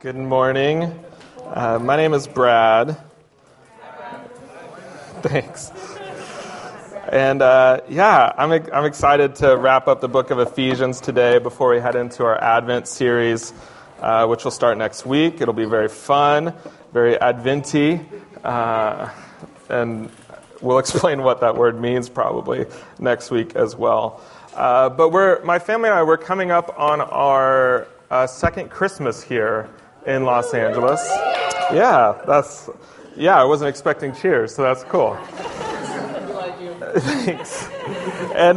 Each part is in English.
Good morning. My name is Brad. Thanks. And I'm excited to wrap up the book of Ephesians today before we head into our Advent series, which will start next week. It'll be very fun, very Adventy, and we'll explain what that word means probably next week as well. But my family and I, we're coming up on our second Christmas here in Los Angeles. I wasn't expecting cheers, so that's cool. Thanks. And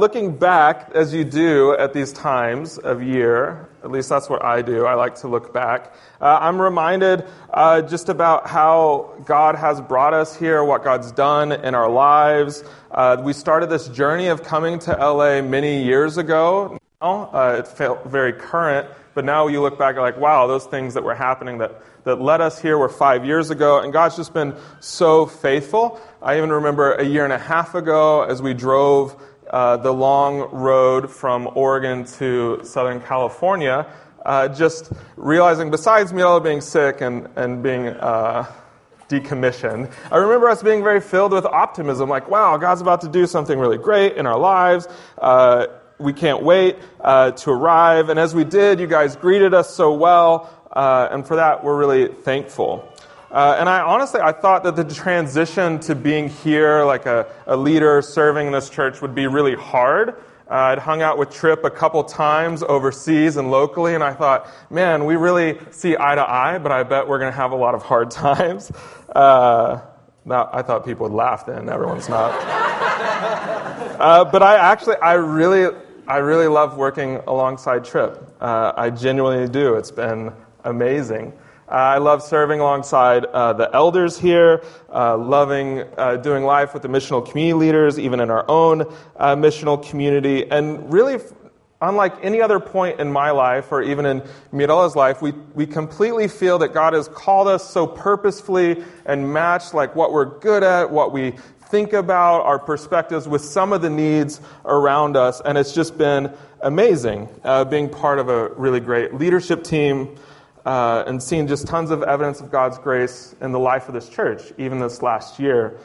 looking back, as you do at these times of year, at least that's what I do. I like to look back. I'm reminded just about how God has brought us here, what God's done in our lives. We started this journey of coming to LA many years ago. It felt very current, but now you look back like, wow, those things that were happening that led us here were 5 years ago, and God's just been so faithful. I even remember a year and a half ago as we drove the long road from Oregon to Southern California, just realizing besides Mirella being sick and being decommissioned, I remember us being very filled with optimism, like, wow, God's about to do something really great in our lives. We can't wait to arrive. And as we did, you guys greeted us so well. And for that, we're really thankful. And I thought that the transition to being here, like a leader serving in this church, would be really hard. I'd hung out with Tripp a couple times overseas and locally, and I thought, man, we really see eye to eye, but I bet we're going to have a lot of hard times. I thought people would laugh then. Everyone's not. But I really love working alongside Tripp. I genuinely do. It's been amazing. I love serving alongside the elders here, doing life with the missional community leaders, even in our own missional community. And really, unlike any other point in my life or even in Mirella's life, we completely feel that God has called us so purposefully and matched like what we're good at, what we think about, our perspectives with some of the needs around us. And it's just been amazing being part of a really great leadership team and seeing just tons of evidence of God's grace in the life of this church, even this last year.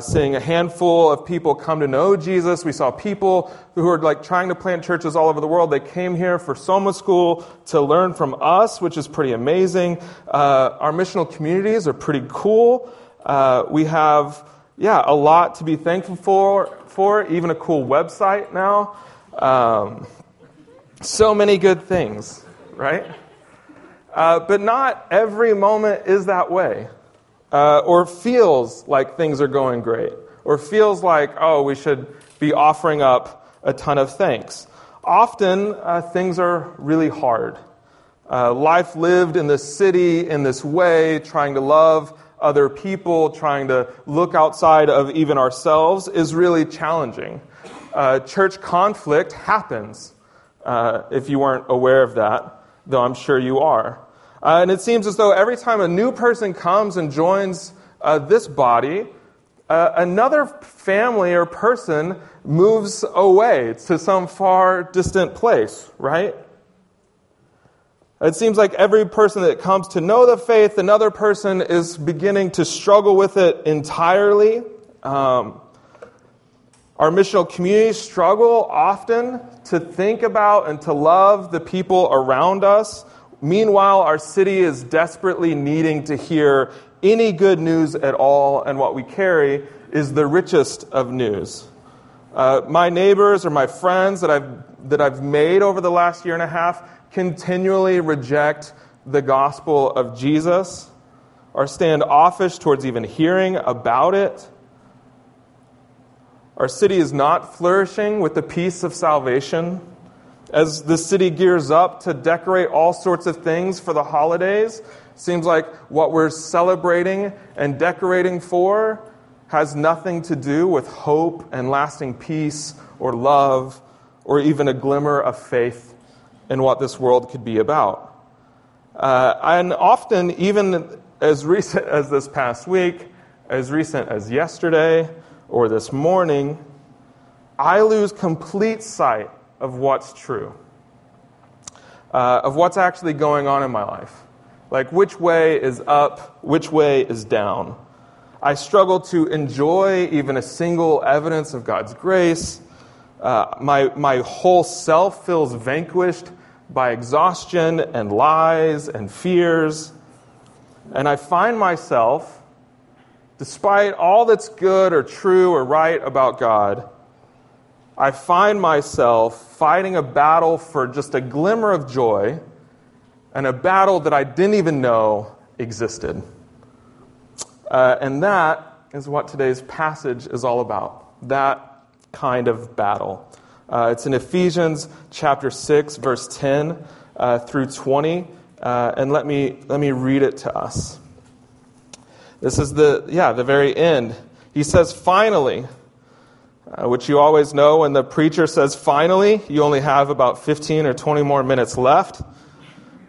Seeing a handful of people come to know Jesus. We saw people who are like trying to plant churches all over the world. They came here for SOMA school to learn from us, which is pretty amazing. Our missional communities are pretty cool. We have a lot to be thankful for, even a cool website now. So many good things, right? But not every moment is that way, or feels like things are going great, or feels like, oh, we should be offering up a ton of thanks. Often, things are really hard. Life lived in this city, in this way, trying to love other people, trying to look outside of even ourselves is really challenging. Church conflict happens, if you weren't aware of that, though I'm sure you are. And it seems as though every time a new person comes and joins this body, another family or person moves away to some far distant place, right? It seems like every person that comes to know the faith, another person is beginning to struggle with it entirely. Our missional communities struggle often to think about and to love the people around us. Meanwhile, our city is desperately needing to hear any good news at all, and what we carry is the richest of news. My neighbors or my friends that I've made over the last year and a half continually reject the gospel of Jesus, are standoffish towards even hearing about it. Our city is not flourishing with the peace of salvation. As the city gears up to decorate all sorts of things for the holidays, seems like what we're celebrating and decorating for has nothing to do with hope and lasting peace or love or even a glimmer of faith and what this world could be about. And often, even as recent as this past week, as recent as yesterday or this morning, I lose complete sight of what's true. of what's actually going on in my life. Like, which way is up, which way is down. I struggle to enjoy even a single evidence of God's grace. My whole self feels vanquished by exhaustion and lies and fears. And I find myself, despite all that's good or true or right about God, I find myself fighting a battle for just a glimmer of joy, and a battle that I didn't even know existed. And that is what today's passage is all about, that kind of battle. It's in Ephesians chapter 6, verse 10 through 20, and let me read it to us. This is the very end. He says, finally, which you always know when the preacher says finally, you only have about 15 or 20 more minutes left.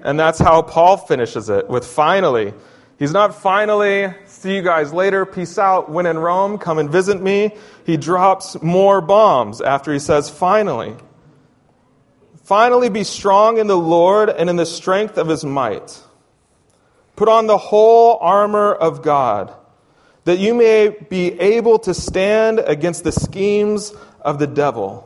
And that's how Paul finishes it, with finally. He's not finally, see you guys later, peace out, when in Rome, come and visit me. He drops more bombs after he says finally. Finally be strong in the Lord and in the strength of his might. Put on the whole armor of God, that you may be able to stand against the schemes of the devil.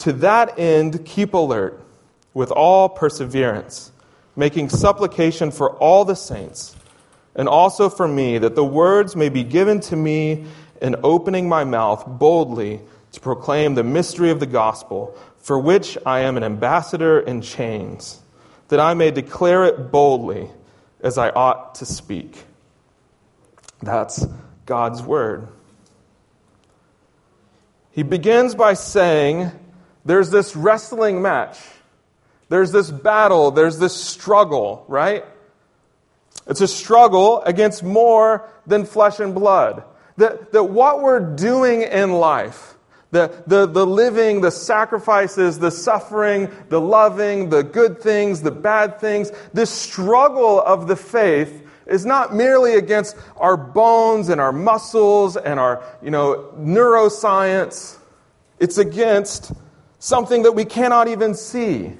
To that end, keep alert with all perseverance, making supplication for all the saints, and also for me, that the words may be given to me in opening my mouth boldly to proclaim the mystery of the gospel, for which I am an ambassador in chains, that I may declare it boldly as I ought to speak. That's God's word. He begins by saying, there's this wrestling match. There's this battle. There's this struggle, right? It's a struggle against more than flesh and blood. That what we're doing in life, the living, the sacrifices, the suffering, the loving, the good things, the bad things, this struggle of the faith is not merely against our bones and our muscles and our, neuroscience. It's against something that we cannot even see.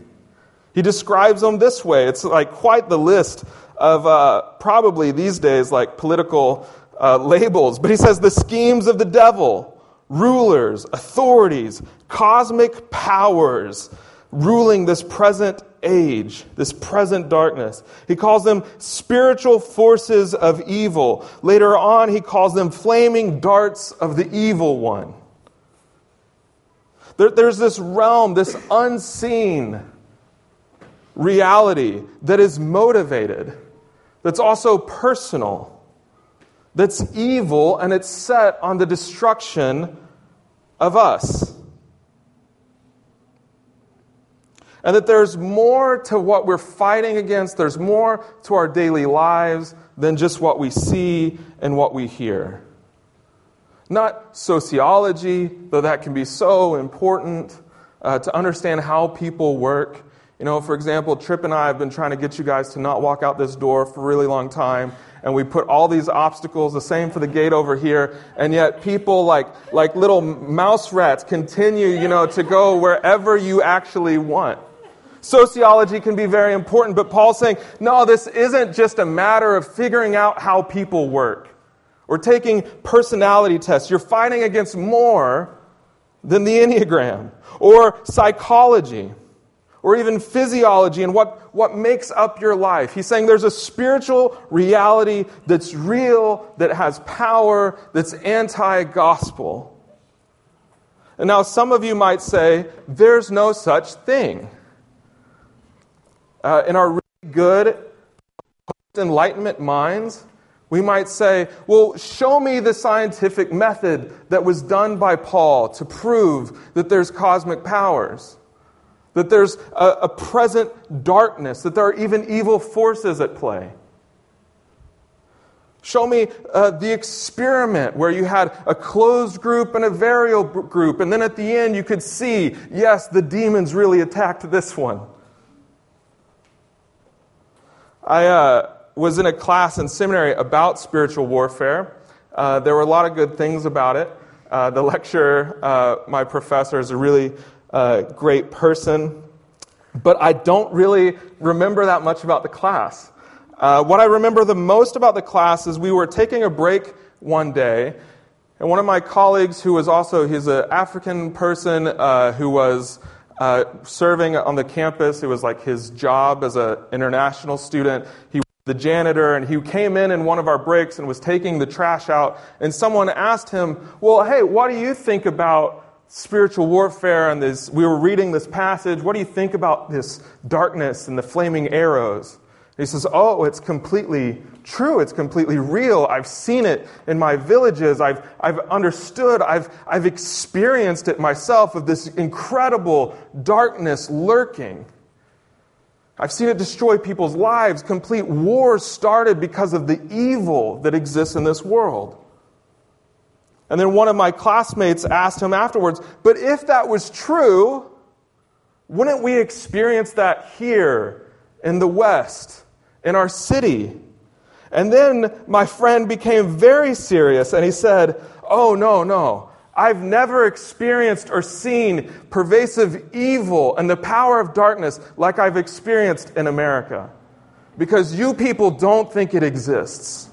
He describes them this way. It's like quite the list of probably these days like political labels. But he says the schemes of the devil, rulers, authorities, cosmic powers ruling this present age, this present darkness. He calls them spiritual forces of evil. Later on, he calls them flaming darts of the evil one. There's this realm, this unseen reality that is motivated, that's also personal, that's evil, and it's set on the destruction of us. And that there's more to what we're fighting against, there's more to our daily lives than just what we see and what we hear. Not sociology, though that can be so important to understand how people work. For example, Tripp and I have been trying to get you guys to not walk out this door for a really long time, and we put all these obstacles, the same for the gate over here, and yet people like little mouse rats continue, to go wherever you actually want. Sociology can be very important, but Paul's saying, no, this isn't just a matter of figuring out how people work. Or taking personality tests. You're fighting against more than the Enneagram. Or psychology. or even physiology and what makes up your life. He's saying there's a spiritual reality that's real, that has power, that's anti-gospel. And now some of you might say, there's no such thing. In our really good enlightenment minds, we might say, well, show me the scientific method that was done by Paul to prove that there's cosmic powers, that there's a present darkness, that there are even evil forces at play. Show me the experiment where you had a closed group and a variable group, and then at the end you could see, yes, the demons really attacked this one. I was in a class in seminary about spiritual warfare. There were a lot of good things about it. The lecturer, my professor, is a really great person, but I don't really remember that much about the class. What I remember the most about the class is we were taking a break one day, and one of my colleagues who was also, he's an African person who was serving on the campus. It was like his job as an international student. He was the janitor, and he came in one of our breaks and was taking the trash out, and someone asked him, well, hey, what do you think about spiritual warfare and this? We were reading this passage. What do you think about this darkness and the flaming arrows? He says, oh, it's completely true. It's completely real. I've seen it in my villages. I've understood. I've experienced it myself, of this incredible darkness lurking. I've seen it destroy people's lives. Complete wars started because of the evil that exists in this world. And then one of my classmates asked him afterwards, but if that was true, wouldn't we experience that here in the West? In our city. And then my friend became very serious, and he said, oh, no. I've never experienced or seen pervasive evil and the power of darkness like I've experienced in America. Because you people don't think it exists.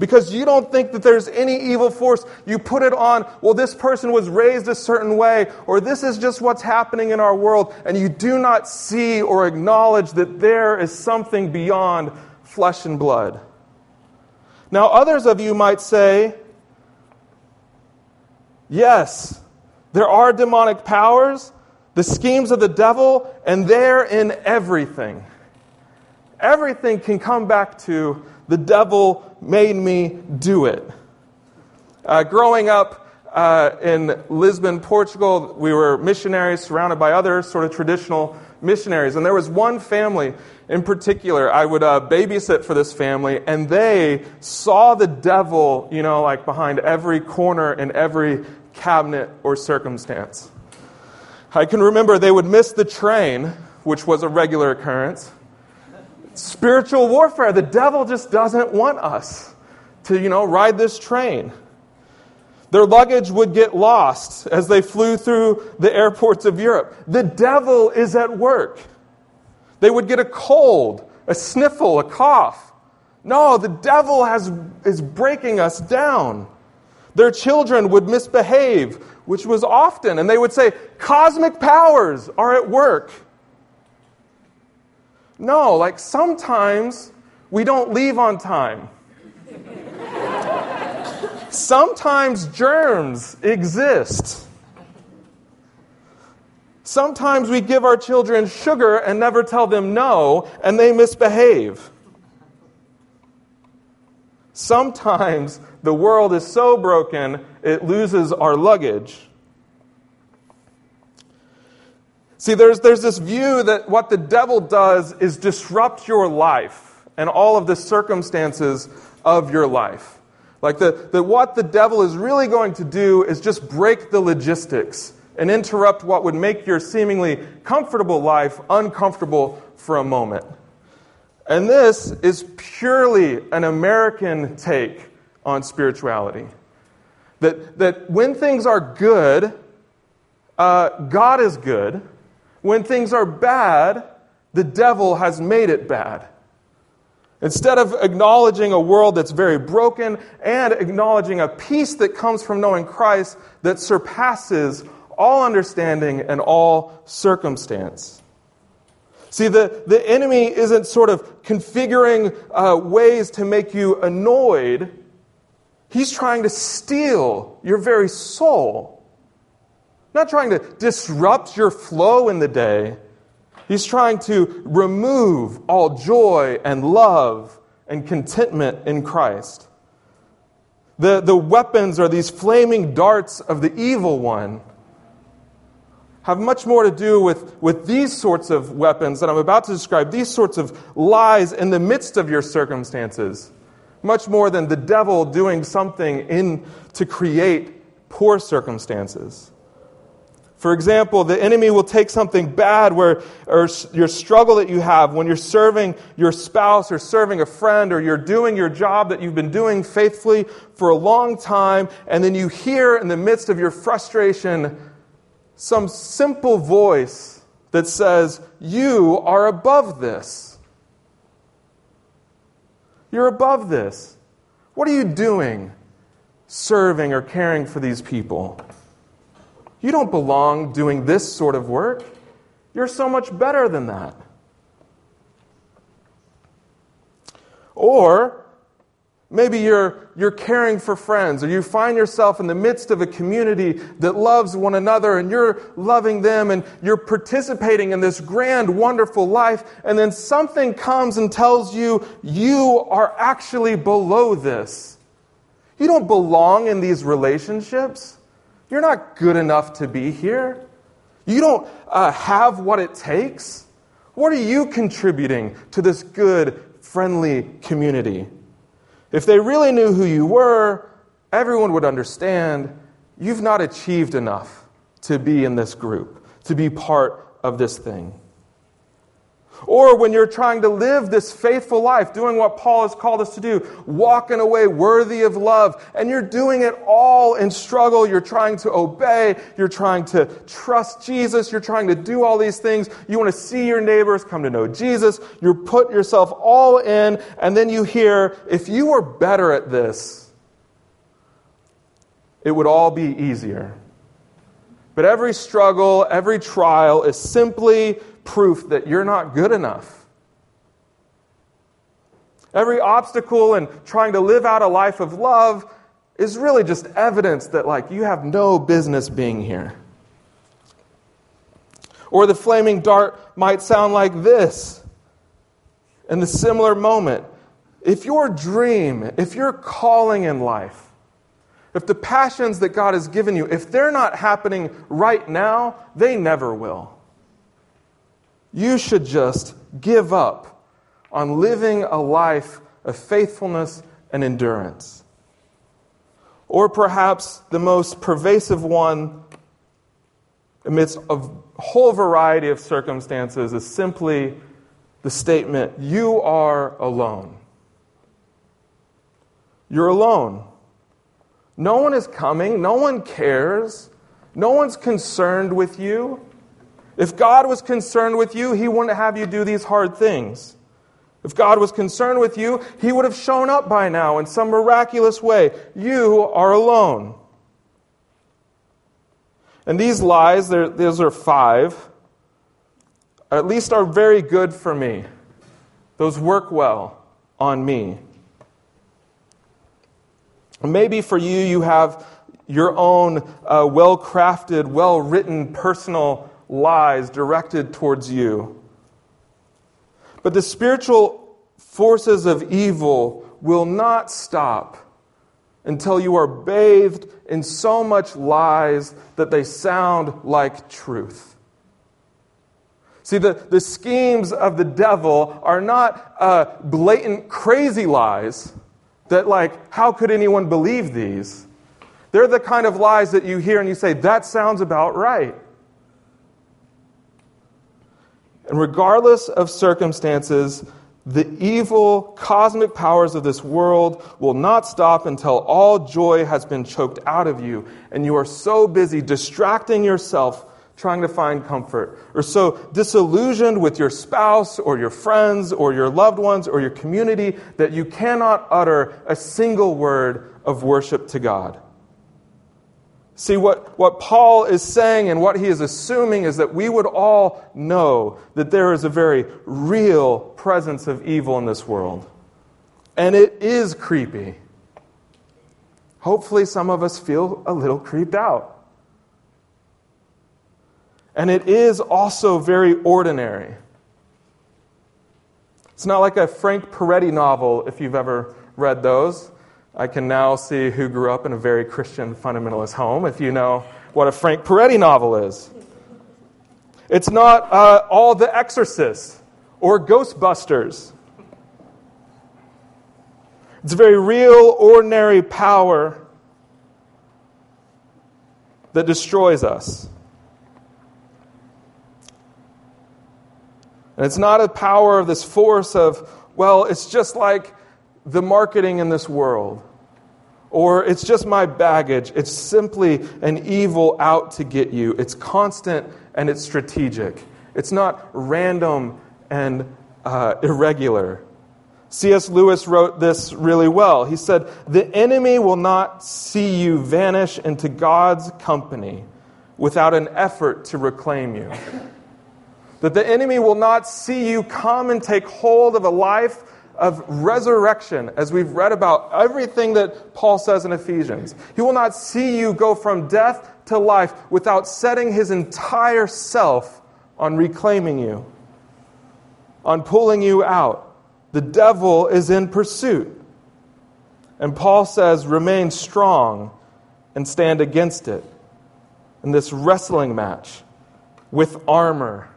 Because you don't think that there's any evil force. You put it on, well, this person was raised a certain way, or this is just what's happening in our world, and you do not see or acknowledge that there is something beyond flesh and blood. Now, others of you might say, yes, there are demonic powers, the schemes of the devil, and they're in everything. Everything can come back to the devil made me do it. Growing up in Lisbon, Portugal, we were missionaries surrounded by other sort of traditional missionaries. And there was one family in particular. I would babysit for this family, and they saw the devil, like behind every corner and every cabinet or circumstance. I can remember they would miss the train, which was a regular occurrence. Spiritual warfare. The devil just doesn't want us to, ride this train. Their luggage would get lost as they flew through the airports of Europe. The devil is at work. They would get a cold, a sniffle, a cough. No, the devil is breaking us down. Their children would misbehave, which was often, and they would say, cosmic powers are at work. No, sometimes we don't leave on time. Sometimes germs exist. Sometimes we give our children sugar and never tell them no, and they misbehave. Sometimes the world is so broken, it loses our luggage. See, there's this view that what the devil does is disrupt your life and all of the circumstances of your life. What the devil is really going to do is just break the logistics and interrupt what would make your seemingly comfortable life uncomfortable for a moment. And this is purely an American take on spirituality. That when things are good, God is good. When things are bad, the devil has made it bad. Instead of acknowledging a world that's very broken and acknowledging a peace that comes from knowing Christ that surpasses all understanding and all circumstance. See, the enemy isn't sort of configuring ways to make you annoyed. He's trying to steal your very soul. Not trying to disrupt your flow in the day. He's trying to remove all joy and love and contentment in Christ. The weapons or these flaming darts of the evil one have much more to do with these sorts of weapons that I'm about to describe, these sorts of lies in the midst of your circumstances, much more than the devil doing something to create poor circumstances. For example, the enemy will take something bad or your struggle that you have when you're serving your spouse or serving a friend or you're doing your job that you've been doing faithfully for a long time, and then you hear in the midst of your frustration some simple voice that says, "You are above this. You're above this. What are you doing serving or caring for these people? You don't belong doing this sort of work. You're so much better than that." Or maybe you're caring for friends, or you find yourself in the midst of a community that loves one another, and you're loving them, and you're participating in this grand, wonderful life, and then something comes and tells you, you are actually below this. You don't belong in these relationships. You're not good enough to be here. You don't have what it takes. What are you contributing to this good, friendly community? If they really knew who you were, everyone would understand you've not achieved enough to be in this group, to be part of this thing. Or when you're trying to live this faithful life, doing what Paul has called us to do, walking away worthy of love, and you're doing it all in struggle, you're trying to obey, you're trying to trust Jesus, you're trying to do all these things, you want to see your neighbors come to know Jesus, you put yourself all in, and then you hear, if you were better at this, it would all be easier. But every struggle, every trial is simply proof that you're not good enough. Every obstacle in trying to live out a life of love is really just evidence that, you have no business being here. Or the flaming dart might sound like this in the similar moment. If your dream, if your calling in life, if the passions that God has given you, if they're not happening right now, they never will. You should just give up on living a life of faithfulness and endurance. Or perhaps the most pervasive one amidst a whole variety of circumstances is simply the statement, you are alone. You're alone. No one is coming. No one cares. No one's concerned with you. If God was concerned with you, He wouldn't have you do these hard things. If God was concerned with you, He would have shown up by now in some miraculous way. You are alone. And these lies, those are five, at least are very good for me. Those work well on me. Maybe for you, you have your own well-crafted, well-written personal lies directed towards you. But the spiritual forces of evil will not stop until you are bathed in so much lies that they sound like truth. See, the schemes of the devil are not blatant crazy lies that how could anyone believe these? They're the kind of lies that you hear and you say, that sounds about right. And regardless of circumstances, the evil cosmic powers of this world will not stop until all joy has been choked out of you and you are so busy distracting yourself trying to find comfort, or so disillusioned with your spouse or your friends or your loved ones or your community that you cannot utter a single word of worship to God. See, what Paul is saying and what he is assuming is that we would all know that there is a very real presence of evil in this world. And it is creepy. Hopefully some of us feel a little creeped out. And it is also very ordinary. It's not like a Frank Peretti novel, if you've ever read those. I can now see who grew up in a very Christian fundamentalist home, if you know what a Frank Peretti novel is. It's not all The Exorcist or Ghostbusters. It's very real, ordinary power that destroys us. And it's not a power of this force of, well, it's just like the marketing in this world, or it's just my baggage. It's simply an evil out to get you. It's constant and it's strategic. It's not random and irregular. C.S. Lewis wrote this really well. He said, "The enemy will not see you vanish into God's company without an effort to reclaim you." That the enemy will not see you come and take hold of a life of resurrection, as we've read about everything that Paul says in Ephesians. He will not see you go from death to life without setting his entire self on reclaiming you, on pulling you out. The devil is in pursuit. And Paul says, remain strong and stand against it in this wrestling match with armor.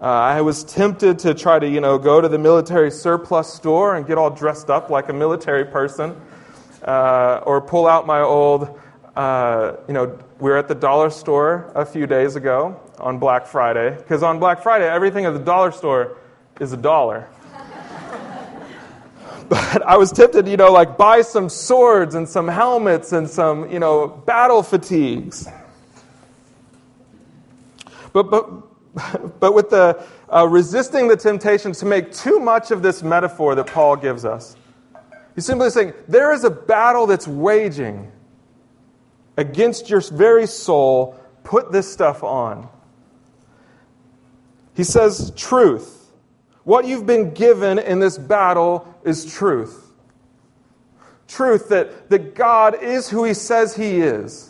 I was tempted to try to, go to the military surplus store and get all dressed up like a military person, or pull out my old, we were at the dollar store a few days ago on Black Friday, because on Black Friday, everything at the dollar store is $1. But I was tempted, buy some swords and some helmets and some, battle fatigues. But with the resisting the temptation to make too much of this metaphor that Paul gives us. He's simply saying, there is a battle that's waging against your very soul. Put this stuff on. He says, truth. What you've been given in this battle is truth. Truth that God is who he says he is.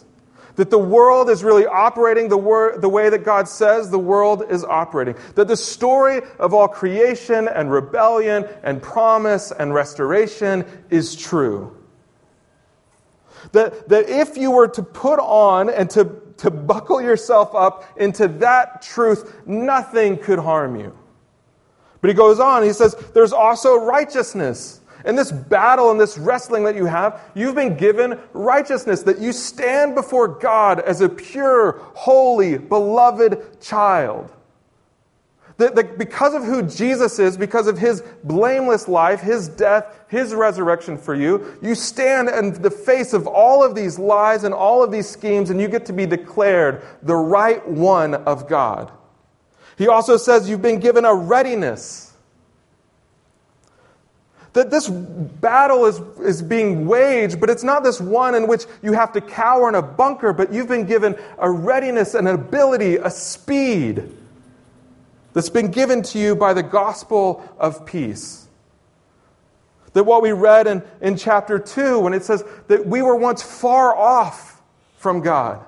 That the world is really operating the way that God says the world is operating. That the story of all creation and rebellion and promise and restoration is true. That if you were to put on and to buckle yourself up into that truth, nothing could harm you. But he goes on, he says, there's also righteousness. In this battle and this wrestling that you have, you've been given righteousness, that you stand before God as a pure, holy, beloved child. That because of who Jesus is, because of his blameless life, his death, his resurrection for you, you stand in the face of all of these lies and all of these schemes, and you get to be declared the right one of God. He also says you've been given a readiness. That this battle is being waged, but it's not this one in which you have to cower in a bunker, but you've been given a readiness, an ability, a speed that's been given to you by the gospel of peace. That what we read in chapter 2, when it says that we were once far off from God,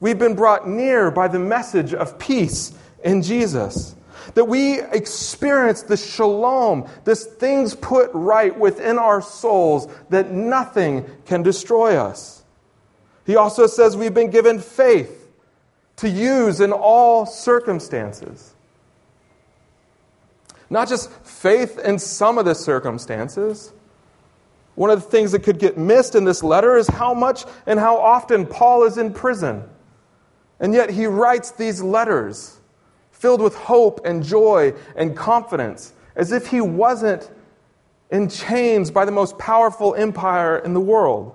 we've been brought near by the message of peace in Jesus. That we experience the shalom, this things put right within our souls, that nothing can destroy us. He also says we've been given faith to use in all circumstances. Not just faith in some of the circumstances. One of the things that could get missed in this letter is how much and how often Paul is in prison. And yet he writes these letters filled with hope and joy and confidence, as if he wasn't in chains by the most powerful empire in the world.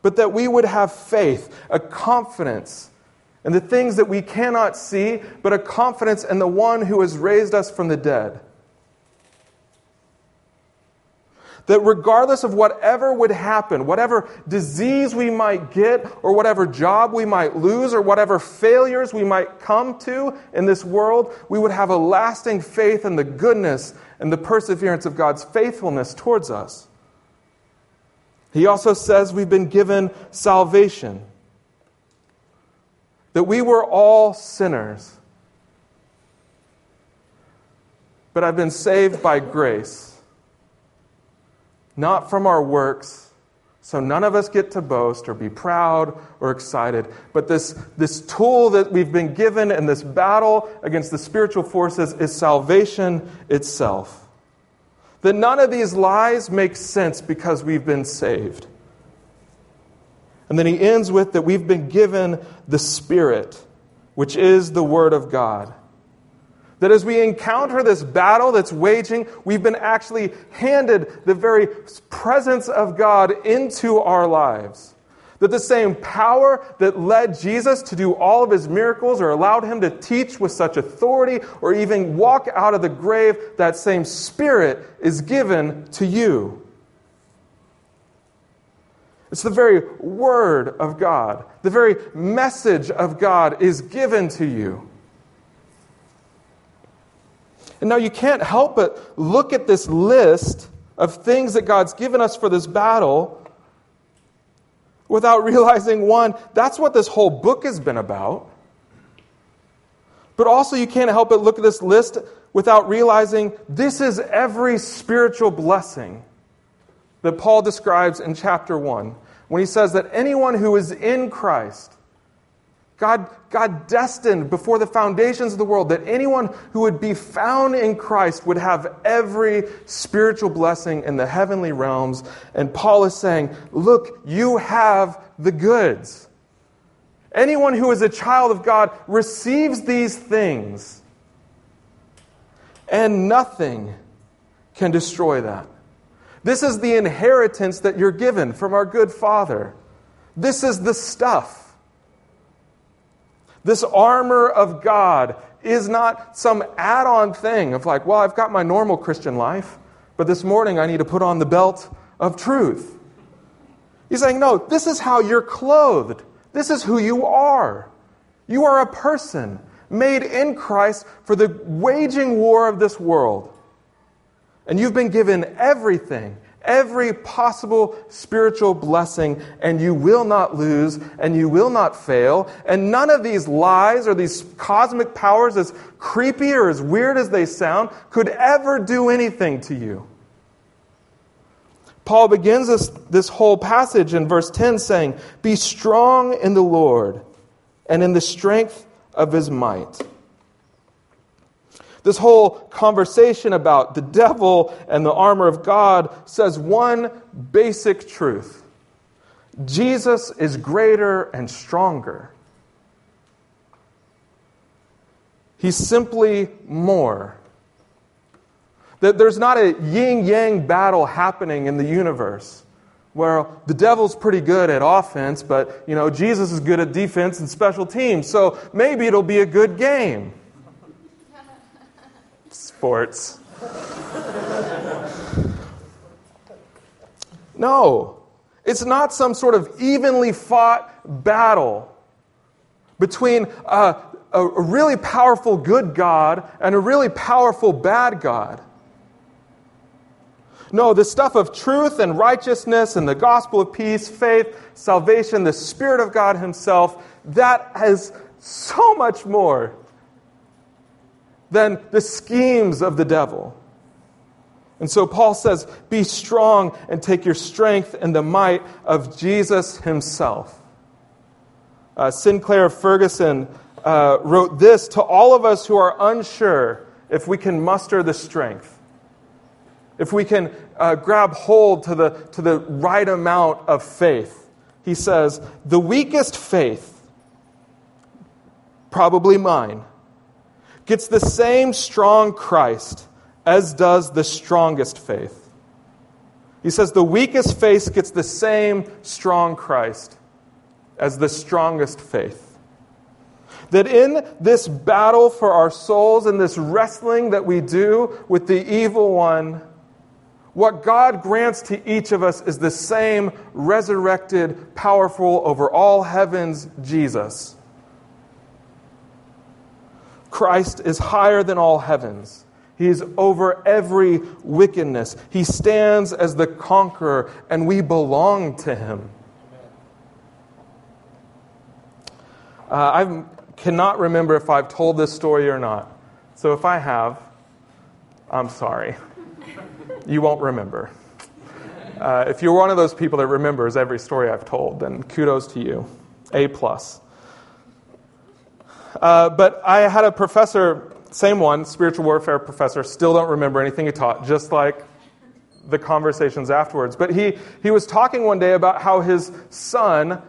But that we would have faith, a confidence in the things that we cannot see, but a confidence in the one who has raised us from the dead. that regardless of whatever would happen, whatever disease we might get, or whatever job we might lose, or whatever failures we might come to in this world, we would have a lasting faith in the goodness and the perseverance of God's faithfulness towards us. He also says we've been given salvation. That we were all sinners, but I've been saved by grace, not from our works, so none of us get to boast or be proud or excited. But this tool that we've been given in this battle against the spiritual forces is salvation itself. That none of these lies make sense because we've been saved. And then he ends with that we've been given the Spirit, which is the Word of God. That as we encounter this battle that's waging, we've been actually handed the very presence of God into our lives. That the same power that led Jesus to do all of his miracles or allowed him to teach with such authority or even walk out of the grave, that same Spirit is given to you. It's the very Word of God. The very message of God is given to you. And now you can't help but look at this list of things that God's given us for this battle without realizing, one, that's what this whole book has been about. But also you can't help but look at this list without realizing this is every spiritual blessing that Paul describes in chapter 1 when he says that anyone who is in Christ, God destined before the foundations of the world that anyone who would be found in Christ would have every spiritual blessing in the heavenly realms. And Paul is saying, look, you have the goods. Anyone who is a child of God receives these things, and nothing can destroy that. This is the inheritance that you're given from our good Father. This is the stuff. This armor of God is not some add-on thing of like, well, I've got my normal Christian life, but this morning I need to put on the belt of truth. He's saying, no, this is how you're clothed. This is who you are. You are a person made in Christ for the waging war of this world. And you've been given everything, every possible spiritual blessing, and you will not lose, and you will not fail. And none of these lies or these cosmic powers, as creepy or as weird as they sound, could ever do anything to you. Paul begins this whole passage in verse 10 saying, "Be strong in the Lord and in the strength of his might." This whole conversation about the devil and the armor of God says one basic truth. Jesus is greater and stronger. He's simply more. That there's not a yin-yang battle happening in the universe where the devil's pretty good at offense, but Jesus is good at defense and special teams, so maybe it'll be a good game. Sports. No, it's not some sort of evenly fought battle between a really powerful good God and a really powerful bad God. No, the stuff of truth and righteousness and the gospel of peace, faith, salvation, the Spirit of God himself, that has so much more than the schemes of the devil. And so Paul says, be strong and take your strength in the might of Jesus himself. Sinclair Ferguson wrote this to all of us who are unsure if we can muster the strength, if we can grab hold to the right amount of faith. He says, the weakest faith, probably mine, gets the same strong Christ as does the strongest faith. He says the weakest faith gets the same strong Christ as the strongest faith. That in this battle for our souls and this wrestling that we do with the evil one, What God grants to each of us is the same resurrected, powerful, over all heavens Jesus. Christ is higher than all heavens. He is over every wickedness. He stands as the conqueror, and we belong to him. I cannot remember if I've told this story or not. So if I have, I'm sorry. You won't remember. If you're one of those people that remembers every story I've told, then kudos to you. A plus. But I had a professor, same one, spiritual warfare professor, still don't remember anything he taught, just like the conversations afterwards. But he was talking one day about how his son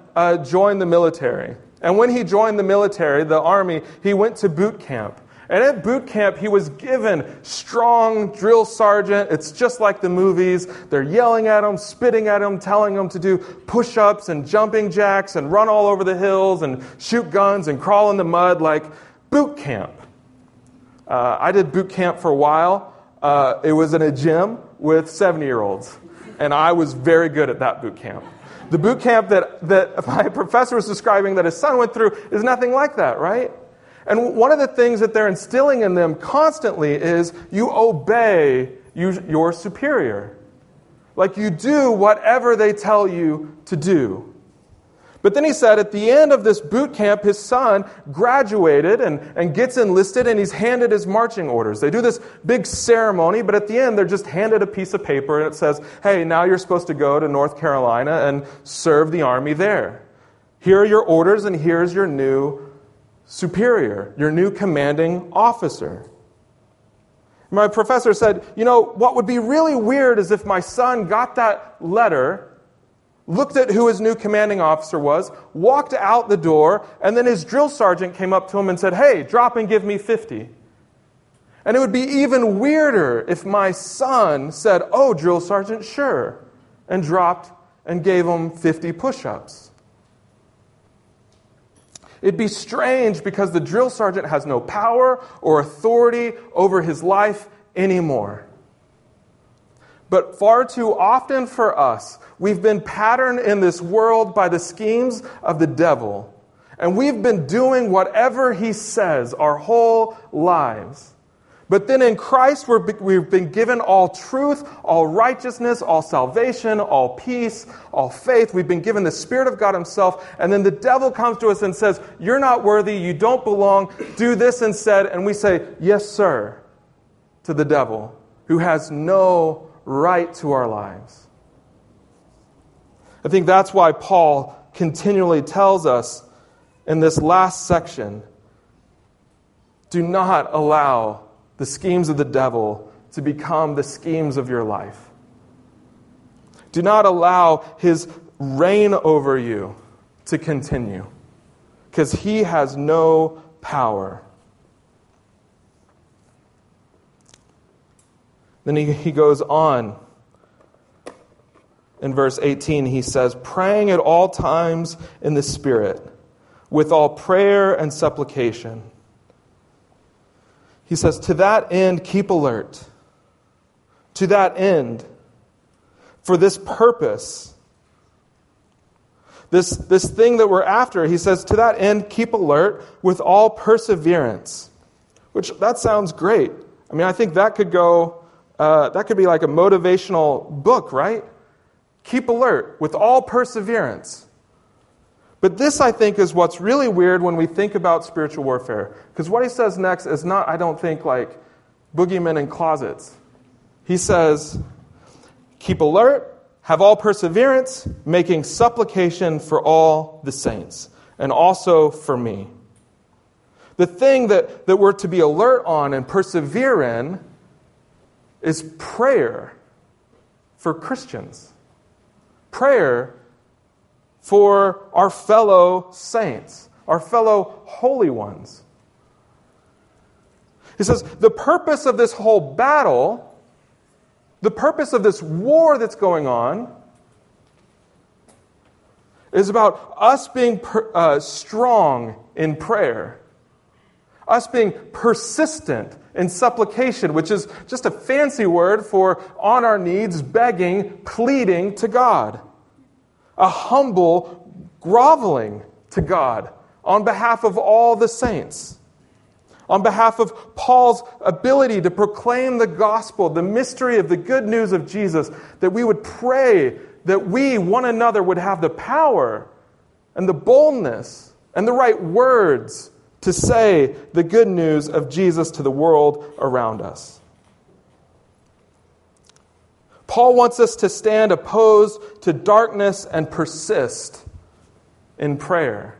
joined the military. And when he joined the military, the army, he went to boot camp. And at boot camp, he was given strong drill sergeant. It's just like the movies. They're yelling at him, spitting at him, telling him to do push-ups and jumping jacks and run all over the hills and shoot guns and crawl in the mud like boot camp. I did boot camp for a while. It was in a gym with 70-year-olds. And I was very good at that boot camp. The boot camp that my professor was describing that his son went through is nothing like that, right? And one of the things that they're instilling in them constantly is you obey your superior. Like you do whatever they tell you to do. But then he said at the end of this boot camp, his son graduated and gets enlisted and he's handed his marching orders. They do this big ceremony, but at the end they're just handed a piece of paper and it says, hey, now you're supposed to go to North Carolina and serve the army there. Here are your orders and here's your new superior, your new commanding officer. My professor said, you know, what would be really weird is if my son got that letter, looked at who his new commanding officer was, walked out the door, and then his drill sergeant came up to him and said, hey, drop and give me 50. And it would be even weirder if my son said, oh, drill sergeant, sure, and dropped and gave him 50 push-ups. It'd be strange because the drill sergeant has no power or authority over his life anymore. But far too often for us, we've been patterned in this world by the schemes of the devil. And we've been doing whatever he says our whole lives. But then in Christ, we've been given all truth, all righteousness, all salvation, all peace, all faith. We've been given the Spirit of God himself. And then the devil comes to us and says, you're not worthy, you don't belong, do this instead. And we say, yes, sir, to the devil, who has no right to our lives. I think that's why Paul continually tells us in this last section, do not allow the schemes of the devil to become the schemes of your life. Do not allow his reign over you to continue, because he has no power. Then he goes on. In verse 18, he says, praying at all times in the Spirit, with all prayer and supplication. He says, to that end, keep alert. To that end, for this purpose, this thing that we're after, he says, to that end, keep alert with all perseverance. Which, that sounds great. I mean, I think that could go, that could be like a motivational book, right? Keep alert with all perseverance. But this, I think, is what's really weird when we think about spiritual warfare. Because what he says next is not, I don't think, like boogeymen in closets. He says, keep alert, have all perseverance, making supplication for all the saints, and also for me. The thing that we're to be alert on and persevere in is prayer for Christians. Prayer for our fellow saints, our fellow holy ones. He says, the purpose of this whole battle, the purpose of this war that's going on, is about us being strong in prayer. us being persistent in supplication, which is just a fancy word for on our knees, begging, pleading to God. A humble groveling to God on behalf of all the saints. On behalf of Paul's ability to proclaim the gospel, the mystery of the good news of Jesus, that we would pray that we, one another, would have the power and the boldness and the right words to say the good news of Jesus to the world around us. Paul wants us to stand opposed to darkness and persist in prayer.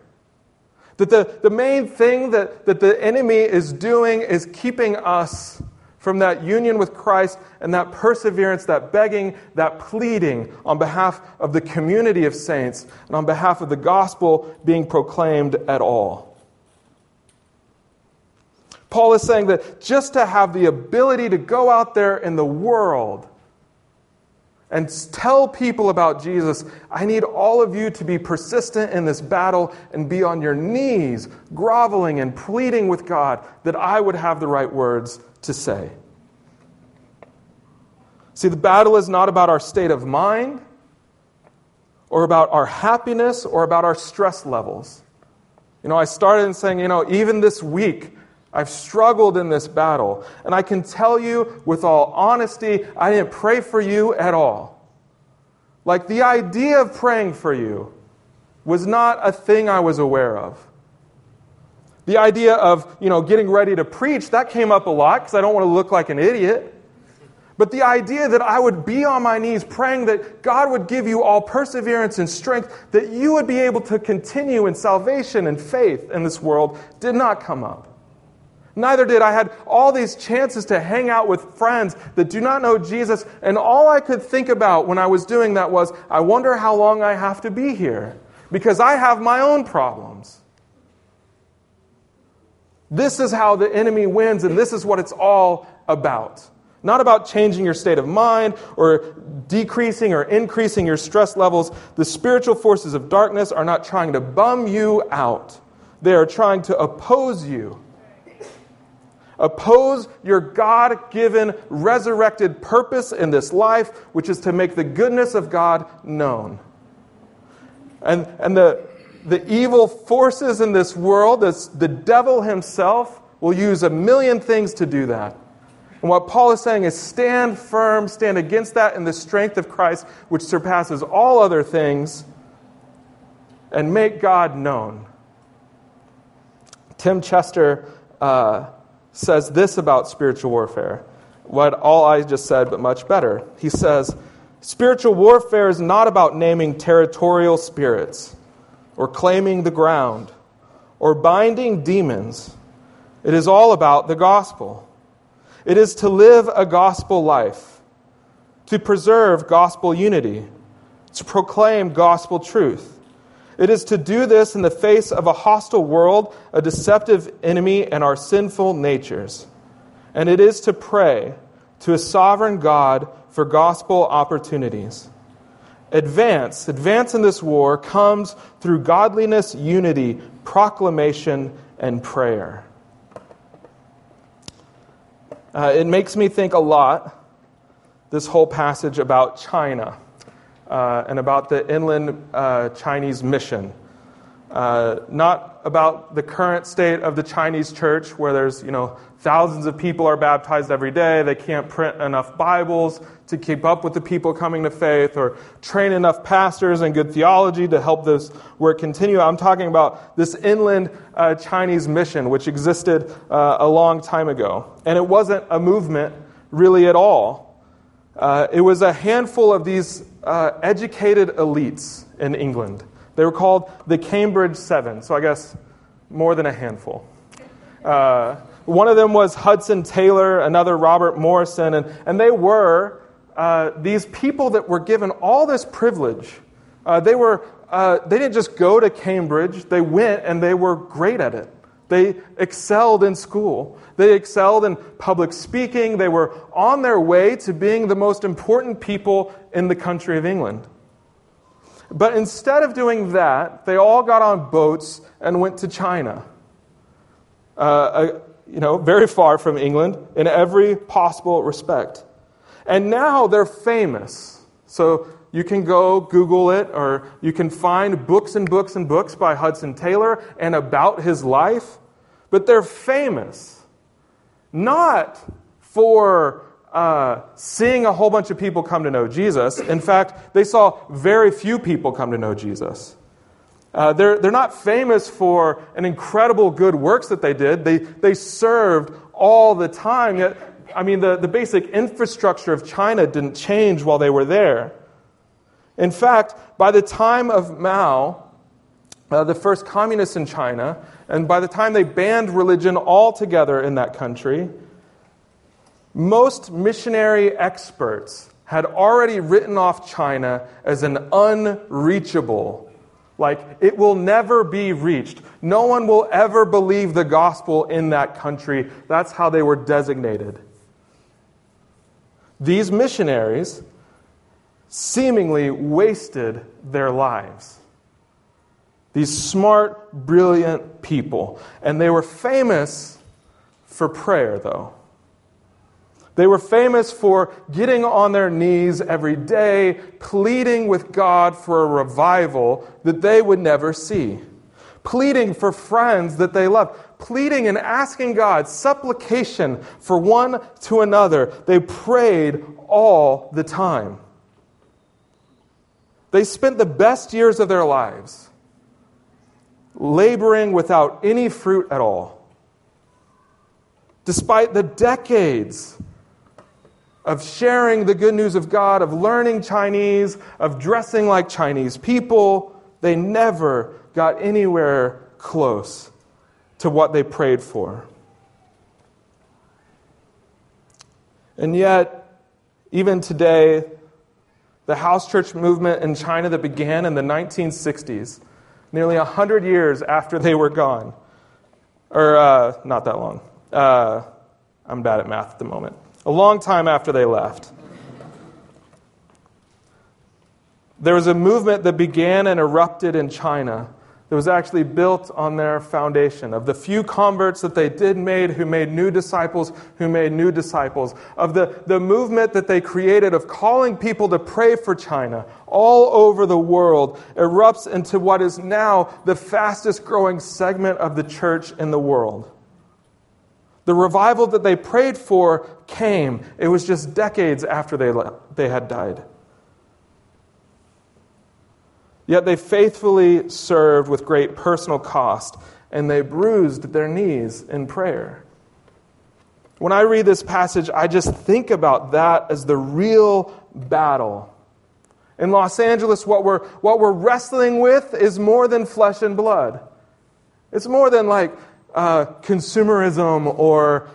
That the main thing that the enemy is doing is keeping us from that union with Christ and that perseverance, that begging, that pleading on behalf of the community of saints and on behalf of the gospel being proclaimed at all. Paul is saying that just to have the ability to go out there in the world and tell people about Jesus, I need all of you to be persistent in this battle and be on your knees, groveling and pleading with God that I would have the right words to say. See, the battle is not about our state of mind or about our happiness or about our stress levels. I started in saying, even this week, I've struggled in this battle, and I can tell you with all honesty, I didn't pray for you at all. Like, the idea of praying for you was not a thing I was aware of. The idea of, getting ready to preach, that came up a lot because I don't want to look like an idiot. But the idea that I would be on my knees praying that God would give you all perseverance and strength, that you would be able to continue in salvation and faith in this world, did not come up. Neither did I had all these chances to hang out with friends that do not know Jesus, and all I could think about when I was doing that was, I wonder how long I have to be here, because I have my own problems. This is how the enemy wins, and this is what it's all about. Not about changing your state of mind or decreasing or increasing your stress levels. The spiritual forces of darkness are not trying to bum you out. They are trying to oppose you. Oppose your God-given, resurrected purpose in this life, which is to make the goodness of God known. And the evil forces in this world, the devil himself, will use a million things to do that. And what Paul is saying is stand firm, stand against that in the strength of Christ, which surpasses all other things, and make God known. Tim Chester says this about spiritual warfare, what all I just said, but much better. He says, spiritual warfare is not about naming territorial spirits or claiming the ground or binding demons. It is all about the gospel. It is to live a gospel life, to preserve gospel unity, to proclaim gospel truth. It is to do this in the face of a hostile world, a deceptive enemy, and our sinful natures. And it is to pray to a sovereign God for gospel opportunities. Advance in this war comes through godliness, unity, proclamation, and prayer. It makes me think a lot, this whole passage about China. And about the inland Chinese mission. Not about the current state of the Chinese church where there's, thousands of people are baptized every day. They can't print enough Bibles to keep up with the people coming to faith or train enough pastors and good theology to help this work continue. I'm talking about this inland Chinese mission, which existed a long time ago. And it wasn't a movement really at all. It was a handful of these educated elites in England. They were called the Cambridge Seven, so I guess more than a handful. One of them was Hudson Taylor, another Robert Morrison, and they were these people that were given all this privilege. They didn't just go to Cambridge, they went and they were great at it. They excelled in school. They excelled in public speaking. They were on their way to being the most important people in the country of England. But instead of doing that, they all got on boats and went to China. very far from England in every possible respect. And now they're famous. So you can go Google it, or you can find books and books and books by Hudson Taylor and about his life. But they're famous, not for seeing a whole bunch of people come to know Jesus. In fact, they saw very few people come to know Jesus. They're not famous for an incredible good works that they did. They served all the time. I mean, the basic infrastructure of China didn't change while they were there. In fact, by the time of Mao, the first communists in China, and by the time they banned religion altogether in that country, most missionary experts had already written off China as an unreachable, like it will never be reached. No one will ever believe the gospel in that country. That's how they were designated. These missionaries seemingly wasted their lives. These smart, brilliant people. And they were famous for prayer, though. They were famous for getting on their knees every day, pleading with God for a revival that they would never see, pleading for friends that they loved, pleading and asking God, supplication for one to another. They prayed all the time. They spent the best years of their lives laboring without any fruit at all, despite the decades of sharing the good news of God, of learning Chinese, of dressing like Chinese people. They never got anywhere close to what they prayed for. And yet, even today, the house church movement in China that began in the 1960s, nearly 100 years after they were gone, or not that long. I'm bad at math at the moment. A long time after they left. There was a movement that began and erupted in China that was actually built on their foundation of the few converts that they made who made new disciples, of the movement that they created of calling people to pray for China all over the world, erupts into what is now the fastest growing segment of the church in the world. The revival that they prayed for came. It was just decades after they had died. Yet they faithfully served with great personal cost, and they bruised their knees in prayer. When I read this passage, I just think about that as the real battle. In Los Angeles, what we're wrestling with is more than flesh and blood. It's more than like consumerism or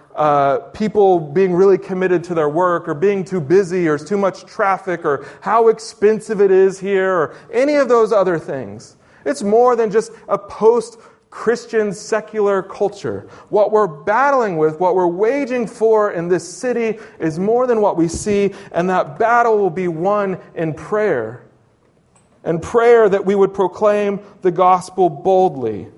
people being really committed to their work or being too busy or too much traffic or how expensive it is here or any of those other things. It's more than just a post-Christian secular culture. What we're battling with, what we're waging for in this city is more than what we see, and that battle will be won in prayer. And prayer that we would proclaim the gospel boldly,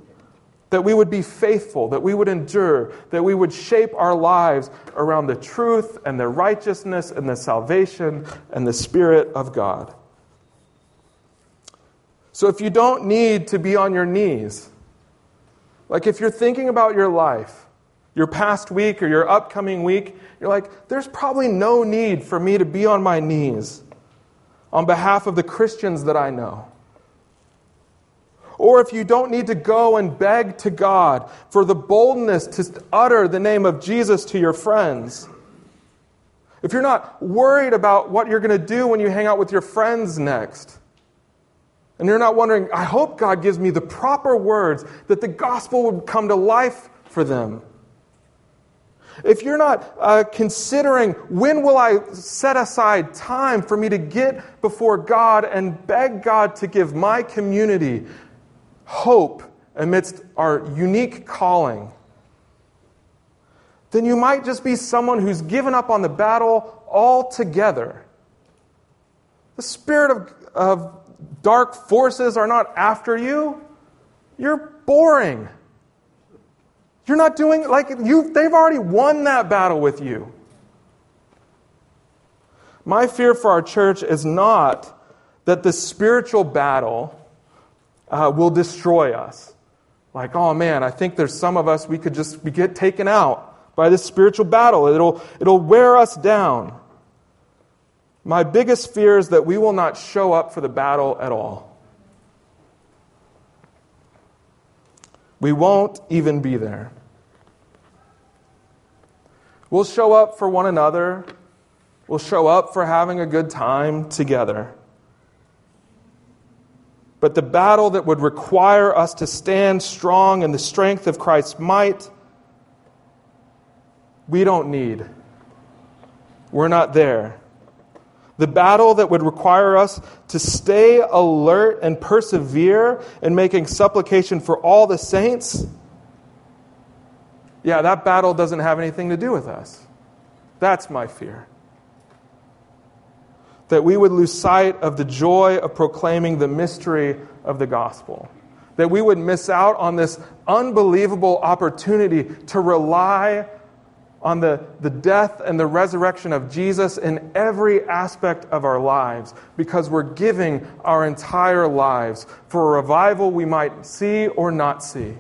that we would be faithful, that we would endure, that we would shape our lives around the truth and the righteousness and the salvation and the Spirit of God. So if you don't need to be on your knees, like if you're thinking about your life, your past week or your upcoming week, you're like, there's probably no need for me to be on my knees on behalf of the Christians that I know. Or if you don't need to go and beg to God for the boldness to utter the name of Jesus to your friends. If you're not worried about what you're going to do when you hang out with your friends next. And you're not wondering, I hope God gives me the proper words that the gospel would come to life for them. If you're not considering, when will I set aside time for me to get before God and beg God to give my community hope amidst our unique calling, then you might just be someone who's given up on the battle altogether. The spirit of dark forces are not after you. You're boring. You're not doing like you. They've already won that battle with you. My fear for our church is not that the spiritual battle will destroy us. Like, oh man, I think there's some of us we could just we get taken out by this spiritual battle. It'll wear us down. My biggest fear is that we will not show up for the battle at all. We won't even be there. We'll show up for one another. We'll show up for having a good time together. But the battle that would require us to stand strong in the strength of Christ's might, we don't need. We're not there. The battle that would require us to stay alert and persevere in making supplication for all the saints, yeah, that battle doesn't have anything to do with us. That's my fear. That we would lose sight of the joy of proclaiming the mystery of the gospel. That we would miss out on this unbelievable opportunity to rely on the death and the resurrection of Jesus in every aspect of our lives, because we're giving our entire lives for a revival we might see or not see.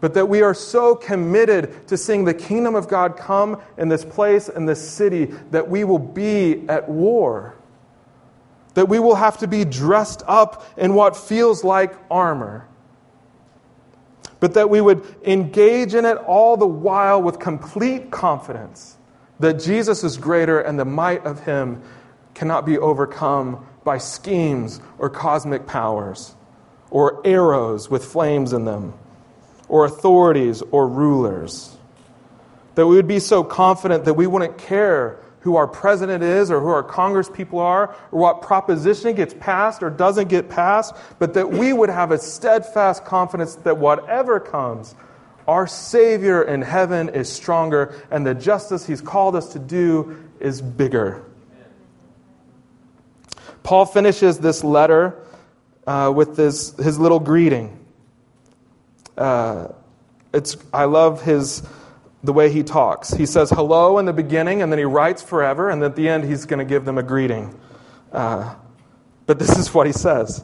But that we are so committed to seeing the kingdom of God come in this place, in this city, that we will be at war. That we will have to be dressed up in what feels like armor. But that we would engage in it all the while with complete confidence that Jesus is greater and the might of Him cannot be overcome by schemes or cosmic powers or arrows with flames in them or authorities or rulers. That we would be so confident that we wouldn't care who our president is or who our congresspeople are or what proposition gets passed or doesn't get passed, but that we would have a steadfast confidence that whatever comes, our Savior in heaven is stronger and the justice He's called us to do is bigger. Paul finishes this letter with his little greeting. I love the way he talks. He says hello in the beginning, and then he writes forever, and at the end he's going to give them a greeting. But this is what he says.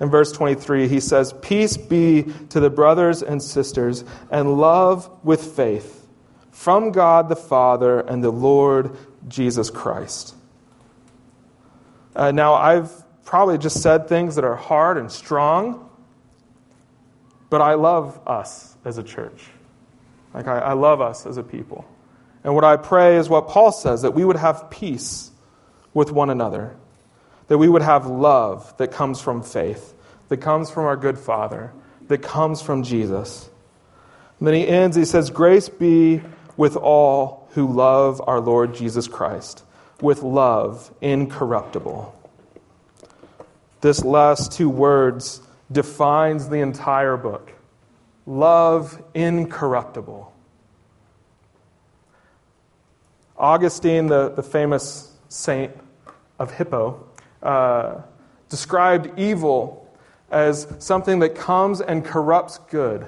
In verse 23, he says, "Peace be to the brothers and sisters, and love with faith, from God the Father and the Lord Jesus Christ." Now, I've probably just said things that are hard and strong, but I love us as a church. Like I love us as a people. And what I pray is what Paul says, that we would have peace with one another, that we would have love that comes from faith, that comes from our good Father, that comes from Jesus. And then he ends, he says, "Grace be with all who love our Lord Jesus Christ, with love incorruptible." This last two words defines the entire book. Love incorruptible. Augustine, the famous saint of Hippo, described evil as something that comes and corrupts good,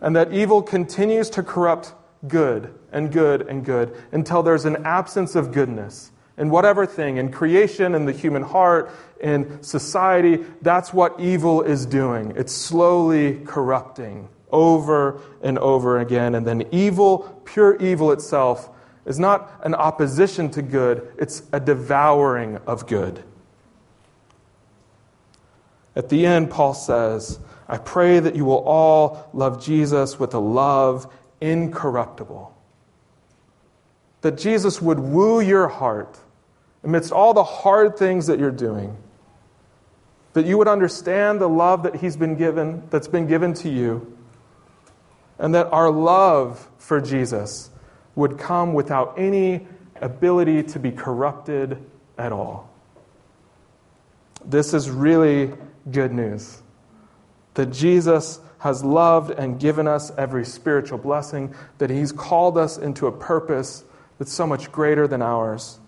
and that evil continues to corrupt good and good and good until there's an absence of goodness in whatever thing, in creation, in the human heart, in society. That's what evil is doing. It's slowly corrupting over and over again. And then evil, pure evil itself, is not an opposition to good, it's a devouring of good. At the end, Paul says, "I pray that you will all love Jesus with a love incorruptible." That Jesus would woo your heart amidst all the hard things that you're doing. That you would understand the love that that's been given to you. And that our love for Jesus would come without any ability to be corrupted at all. This is really good news. That Jesus has loved and given us every spiritual blessing. That He's called us into a purpose that's so much greater than ours.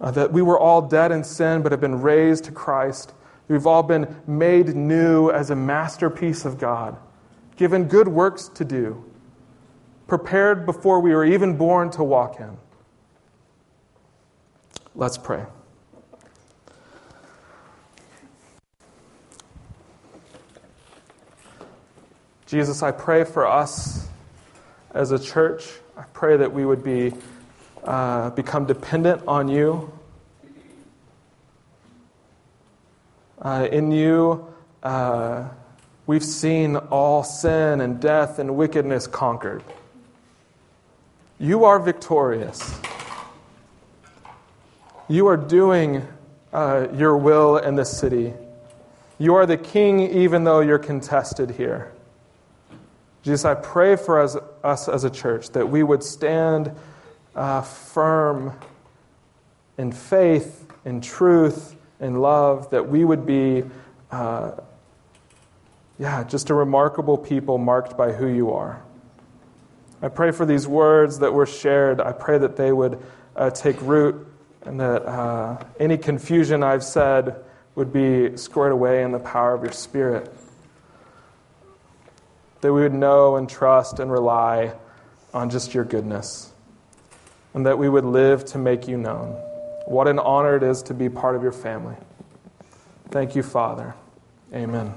That we were all dead in sin but have been raised to Christ. We've all been made new as a masterpiece of God. given good works to do, prepared before we were even born to walk in. Let's pray. Jesus, I pray for us as a church. I pray that we would be become dependent on you. In you, we've seen all sin and death and wickedness conquered. You are victorious. You are doing your will in this city. You are the king even though you're contested here. Jesus, I pray for us as a church that we would stand firm in faith, in truth, in love, that we would be just a remarkable people marked by who you are. I pray for these words that were shared. I pray that they would take root and that any confusion I've said would be squared away in the power of your Spirit. That we would know and trust and rely on just your goodness. And that we would live to make you known. What an honor it is to be part of your family. Thank you, Father. Amen.